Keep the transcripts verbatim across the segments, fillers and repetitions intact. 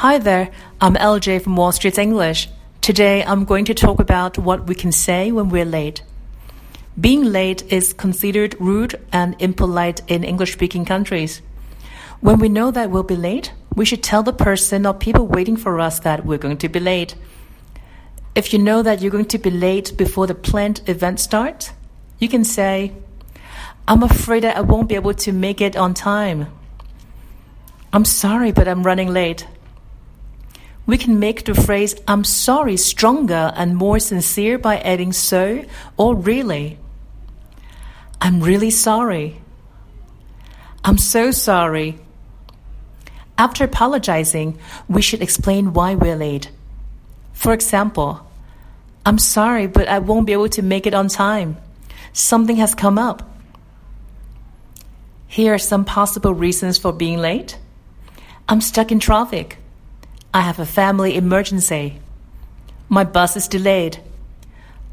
Hi there, I'm L J from Wall Street English. Today I'm going to talk about what we can say when we're late. Being late is considered rude and impolite in English-speaking countries. When we know that we'll be late, we should tell the person or people waiting for us that we're going to be late. If you know that you're going to be late before the planned event starts, you can say, I'm afraid that I won't be able to make it on time. I'm sorry, but I'm running late.We can make the phrase I'm sorry stronger and more sincere by adding so or really. I'm really sorry. I'm so sorry. After apologizing, we should explain why we're late. For example, I'm sorry, but I won't be able to make it on time. Something has come up. Here are some possible reasons for being late. I'm stuck in traffic.I have a family emergency. My bus is delayed.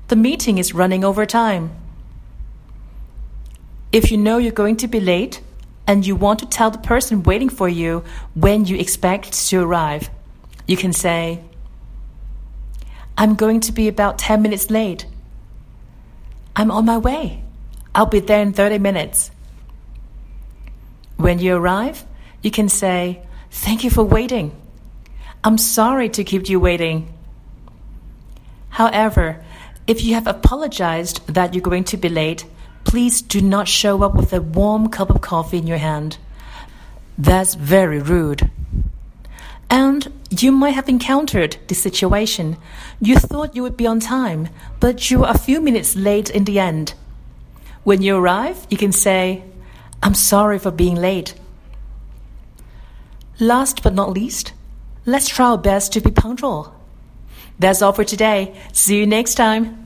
The meeting is running over time. If you know you're going to be late and you want to tell the person waiting for you when you expect to arrive, you can say, I'm going to be about ten minutes late. I'm on my way. I'll be there in thirty minutes. When you arrive, you can say, Thank you for waiting.I'm sorry to keep you waiting. However, if you have apologized that you're going to be late, please do not show up with a warm cup of coffee in your hand. That's very rude. And you might have encountered this situation. You thought you would be on time, but you were a few minutes late in the end. When you arrive, you can say, I'm sorry for being late. Last but not least,Let's try our best to be punctual. That's all for today. See you next time.